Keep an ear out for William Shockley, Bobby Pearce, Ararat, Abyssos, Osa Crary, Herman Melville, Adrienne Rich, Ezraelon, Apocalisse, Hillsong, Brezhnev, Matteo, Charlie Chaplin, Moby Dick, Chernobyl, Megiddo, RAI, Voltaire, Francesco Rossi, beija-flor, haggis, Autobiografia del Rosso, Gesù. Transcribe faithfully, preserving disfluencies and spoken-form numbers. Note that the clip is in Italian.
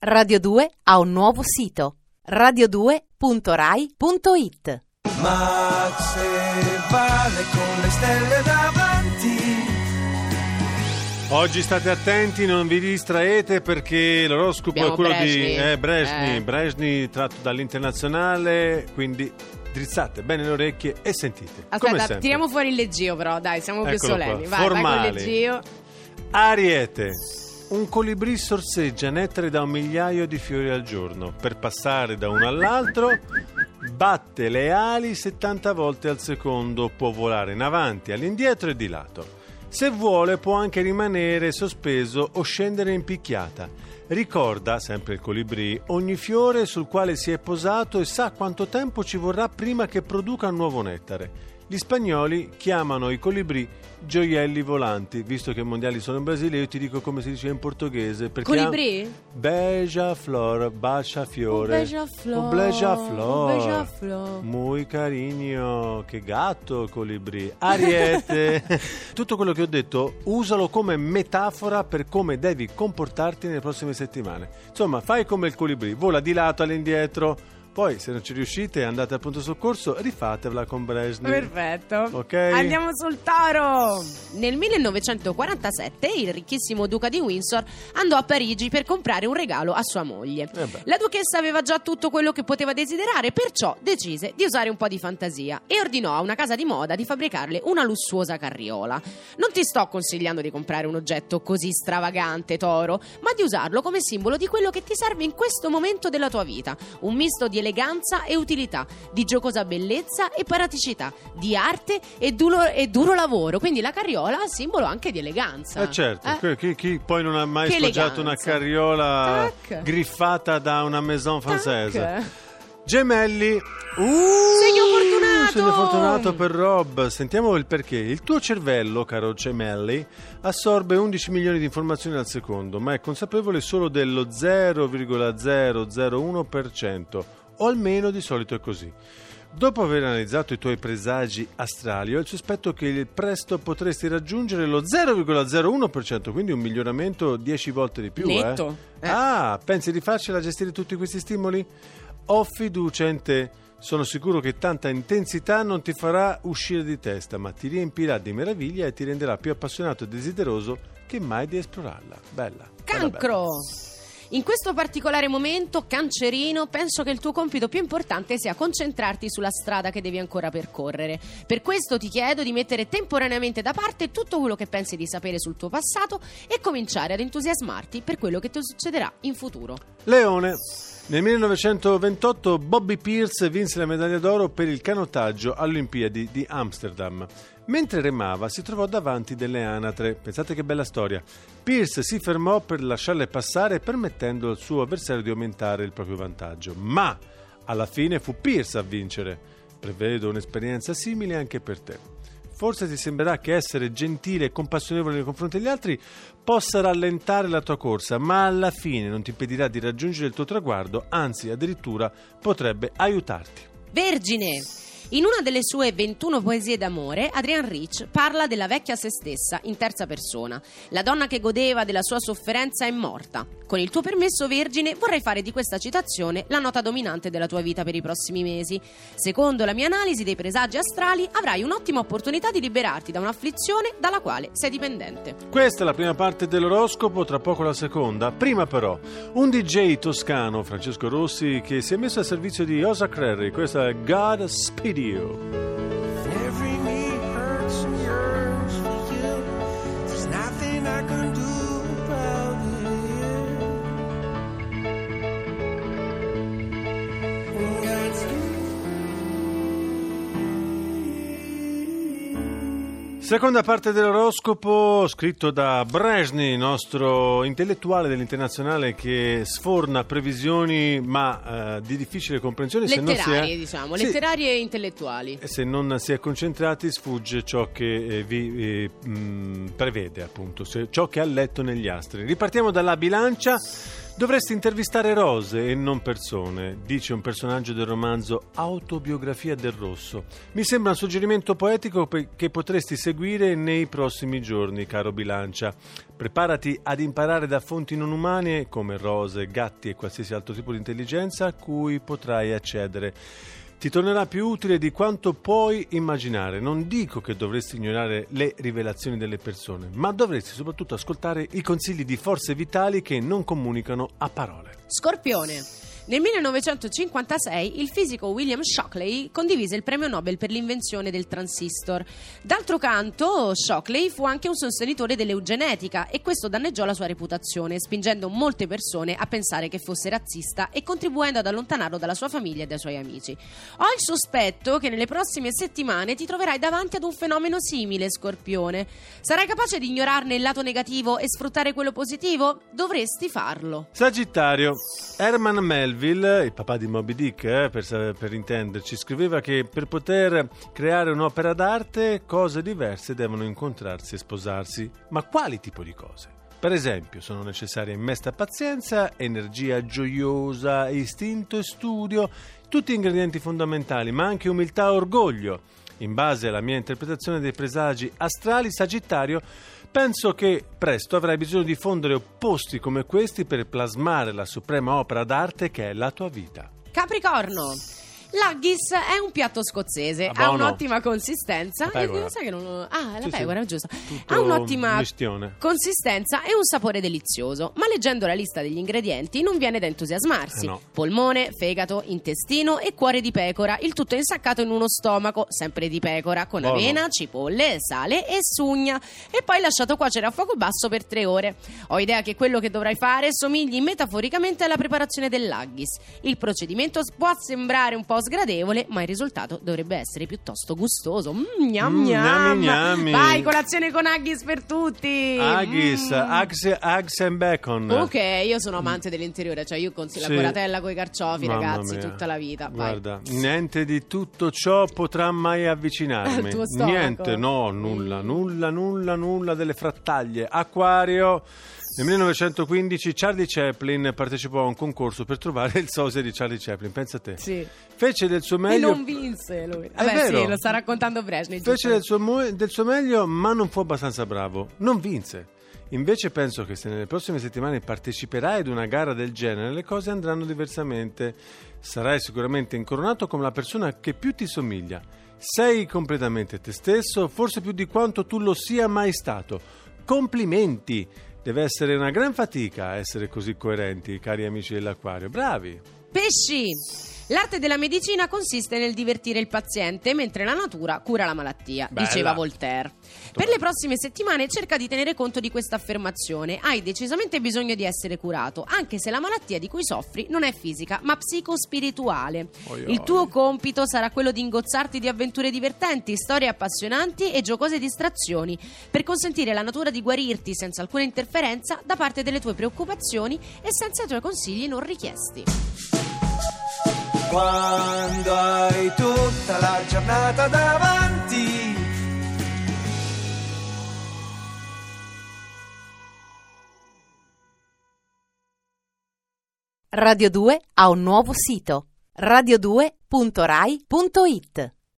Radio due ha un nuovo sito, radio due punto rai punto it. Ma se vale con le stelle davanti. Oggi state attenti, non vi distraete, perché l'oroscopo è quello Brezhnev. di eh, Brezhnev, eh. Brezhnev tratto dall'Internazionale, quindi drizzate bene le orecchie e sentite. Aspetta, tiriamo fuori il leggio però, dai, siamo più Eccolo solenni. Vai, formale. Vai con il leggio. Ariete. Un colibrì sorseggia nettare da un migliaio di fiori al giorno, per passare da uno all'altro batte le ali settanta volte al secondo, può volare in avanti, all'indietro e di lato. Se vuole può anche rimanere sospeso o scendere in picchiata. Ricorda, sempre il colibrì, ogni fiore sul quale si è posato e sa quanto tempo ci vorrà prima che produca un nuovo nettare. Gli spagnoli chiamano i colibrì gioielli volanti. Visto che i mondiali sono in Brasile, io ti dico come si dice in portoghese. Colibrì? Am- beija-flor, baciafiore. Un beija-flor. Un beija-flor. Un beija-flor. Muy carino. Che gatto, colibrì. Ariete. Tutto quello che ho detto, usalo come metafora per come devi comportarti nelle prossime settimane. Insomma, fai come il colibrì. Vola di lato, all'indietro. Poi, se non ci riuscite, andate al pronto soccorso, rifatevela con Brezhnev. Perfetto. Ok. Andiamo sul toro. Nel millenovecentoquarantasette il ricchissimo duca di Windsor andò a Parigi per comprare un regalo a sua moglie. Eh La duchessa aveva già tutto quello che poteva desiderare, perciò decise di usare un po' di fantasia e ordinò a una casa di moda di fabbricarle una lussuosa carriola. Non ti sto consigliando di comprare un oggetto così stravagante, toro, ma di usarlo come simbolo di quello che ti serve in questo momento della tua vita. Un misto di eleganza e utilità, di giocosa bellezza e praticità, di arte e duro, e duro lavoro. Quindi la carriola è simbolo anche di eleganza. Eh certo, eh? Chi, chi poi non ha mai che sfoggiato eleganza. Una carriola Tac. griffata da una maison francese. Tac. Gemelli. Uh, segno fortunato. Segno fortunato per Rob. Sentiamo il perché. Il tuo cervello, caro Gemelli, assorbe undici milioni di informazioni al secondo, ma è consapevole solo dello zero virgola zero zero uno per cento. O almeno di solito è così. Dopo aver analizzato i tuoi presagi astrali, ho il sospetto che presto potresti raggiungere lo zero virgola zero uno per cento, quindi un miglioramento dieci volte di più. Netto. Eh. Eh. Ah, pensi di farcela a gestire tutti questi stimoli? Ho fiducia in te. Sono sicuro che tanta intensità non ti farà uscire di testa, ma ti riempirà di meraviglia e ti renderà più appassionato e desideroso che mai di esplorarla. Bella. Cancro! Bella. In questo particolare momento, Cancerino, penso che il tuo compito più importante sia concentrarti sulla strada che devi ancora percorrere. Per questo ti chiedo di mettere temporaneamente da parte tutto quello che pensi di sapere sul tuo passato e cominciare ad entusiasmarti per quello che ti succederà in futuro. Leone. Nel millenovecentoventotto Bobby Pearce vinse la medaglia d'oro per il canottaggio alle Olimpiadi di Amsterdam. Mentre remava si trovò davanti delle anatre. Pensate che bella storia. Pearce si fermò per lasciarle passare, permettendo al suo avversario di aumentare il proprio vantaggio. Ma alla fine fu Pearce a vincere. Prevedo un'esperienza simile anche per te. Forse ti sembrerà che essere gentile e compassionevole nei confronti degli altri possa rallentare la tua corsa, ma alla fine non ti impedirà di raggiungere il tuo traguardo, anzi addirittura potrebbe aiutarti. Vergine. In una delle sue ventuno poesie d'amore, Adrienne Rich parla della vecchia se stessa in terza persona. La donna che godeva della sua sofferenza è morta. Con il tuo permesso, Vergine, vorrei fare di questa citazione la nota dominante della tua vita per i prossimi mesi. Secondo la mia analisi dei presagi astrali, avrai un'ottima opportunità di liberarti da un'afflizione dalla quale sei dipendente. Questa è la prima parte dell'oroscopo, tra poco la seconda. Prima però, un D J toscano, Francesco Rossi, che si è messo al servizio di Osa Crary. Questa è God Speed. You. Every need hurts and yearns for you. There's nothing I can do about it. God's... Seconda parte dell'oroscopo, scritto da Brezhnev, nostro intellettuale dell'Internazionale, che sforna previsioni ma... di difficile comprensione, letterarie, se non si è, diciamo, sì, letterarie e intellettuali. Se non si è concentrati sfugge ciò che eh, vi eh, mh, prevede, appunto, se, ciò che ha letto negli astri. Ripartiamo dalla bilancia. Dovresti intervistare rose e non persone, dice un personaggio del romanzo Autobiografia del Rosso. Mi sembra un suggerimento poetico che potresti seguire nei prossimi giorni, caro Bilancia. Preparati ad imparare da fonti non umane come rose, gatti e qualsiasi altro tipo di intelligenza a cui potrai accedere. Ti tornerà più utile di quanto puoi immaginare. Non dico che dovresti ignorare le rivelazioni delle persone, ma dovresti soprattutto ascoltare i consigli di forze vitali che non comunicano a parole. Scorpione. Nel millenovecentocinquantasei il fisico William Shockley condivise il premio Nobel per l'invenzione del transistor. D'altro canto, Shockley fu anche un sostenitore dell'eugenetica e questo danneggiò la sua reputazione, spingendo molte persone a pensare che fosse razzista e contribuendo ad allontanarlo dalla sua famiglia e dai suoi amici. Ho il sospetto che nelle prossime settimane ti troverai davanti ad un fenomeno simile, Scorpione. Sarai capace di ignorarne il lato negativo e sfruttare quello positivo? Dovresti farlo. Sagittario. Herman Melville, il papà di Moby Dick, eh, per, per intenderci, scriveva che per poter creare un'opera d'arte cose diverse devono incontrarsi e sposarsi. Ma quali tipo di cose? Per esempio, sono necessarie mesta pazienza, energia gioiosa, istinto e studio, tutti ingredienti fondamentali, ma anche umiltà e orgoglio. In base alla mia interpretazione dei presagi astrali, Sagittario, penso che presto avrai bisogno di fondere opposti come questi per plasmare la suprema opera d'arte che è la tua vita. Capricorno. L'haggis è un piatto scozzese, ah, ha un'ottima consistenza. La pecora. Sai che non ho... Ah, la sì, pecora, sì. Giusto. Tutto ha un'ottima mistione. Consistenza e un sapore delizioso, ma leggendo la lista degli ingredienti non viene da entusiasmarsi. Eh no. Polmone, fegato, intestino e cuore di pecora, il tutto insaccato in uno stomaco, sempre di pecora, con Bono. avena, cipolle, sale e sugna, e poi lasciato cuocere a fuoco basso per tre ore. Ho idea che quello che dovrai fare somigli metaforicamente alla preparazione dell'haggis. Il procedimento può sembrare un po' sgradevole, ma il risultato dovrebbe essere piuttosto gustoso. Mm, gnam, mm, gnam. Gnami. Vai, colazione con haggis per tutti. Haggis, mm. Haggis and bacon. Ok, io sono amante mm. dell'interiore, cioè io consiglio sì. la coratella con i carciofi, mamma ragazzi, mia. Tutta la vita. Guarda, vai. Niente di tutto ciò potrà mai avvicinarmi. Niente, no, nulla, mm. nulla, nulla, nulla delle frattaglie. Acquario. Nel millenovecentoquindici Charlie Chaplin partecipò a un concorso per trovare il sosia di Charlie Chaplin, pensa a te. Sì. Fece del suo meglio e non vinse lui. Vabbè, è vero. Sì, lo sta raccontando Brezhnev. Fece del suo, mo- del suo meglio, ma non fu abbastanza bravo, non vinse. Invece penso che se nelle prossime settimane parteciperai ad una gara del genere le cose andranno diversamente. Sarai sicuramente incoronato come la persona che più ti somiglia. Sei completamente te stesso, forse più di quanto tu lo sia mai stato. Complimenti. Deve essere una gran fatica essere così coerenti, cari amici dell'Acquario. Bravi! Pesci! L'arte della medicina consiste nel divertire il paziente, mentre la natura cura la malattia, Bella. diceva Voltaire. Per le prossime settimane cerca di tenere conto di questa affermazione. Hai decisamente bisogno di essere curato, anche se la malattia di cui soffri non è fisica, ma psicospirituale. Oi oi. Il tuo compito sarà quello di ingozzarti di avventure divertenti, storie appassionanti e giocose distrazioni, per consentire alla natura di guarirti senza alcuna interferenza da parte delle tue preoccupazioni e senza i tuoi consigli non richiesti. Quando hai tutta la giornata davanti, Radio due ha un nuovo sito: radio due punto rai punto it.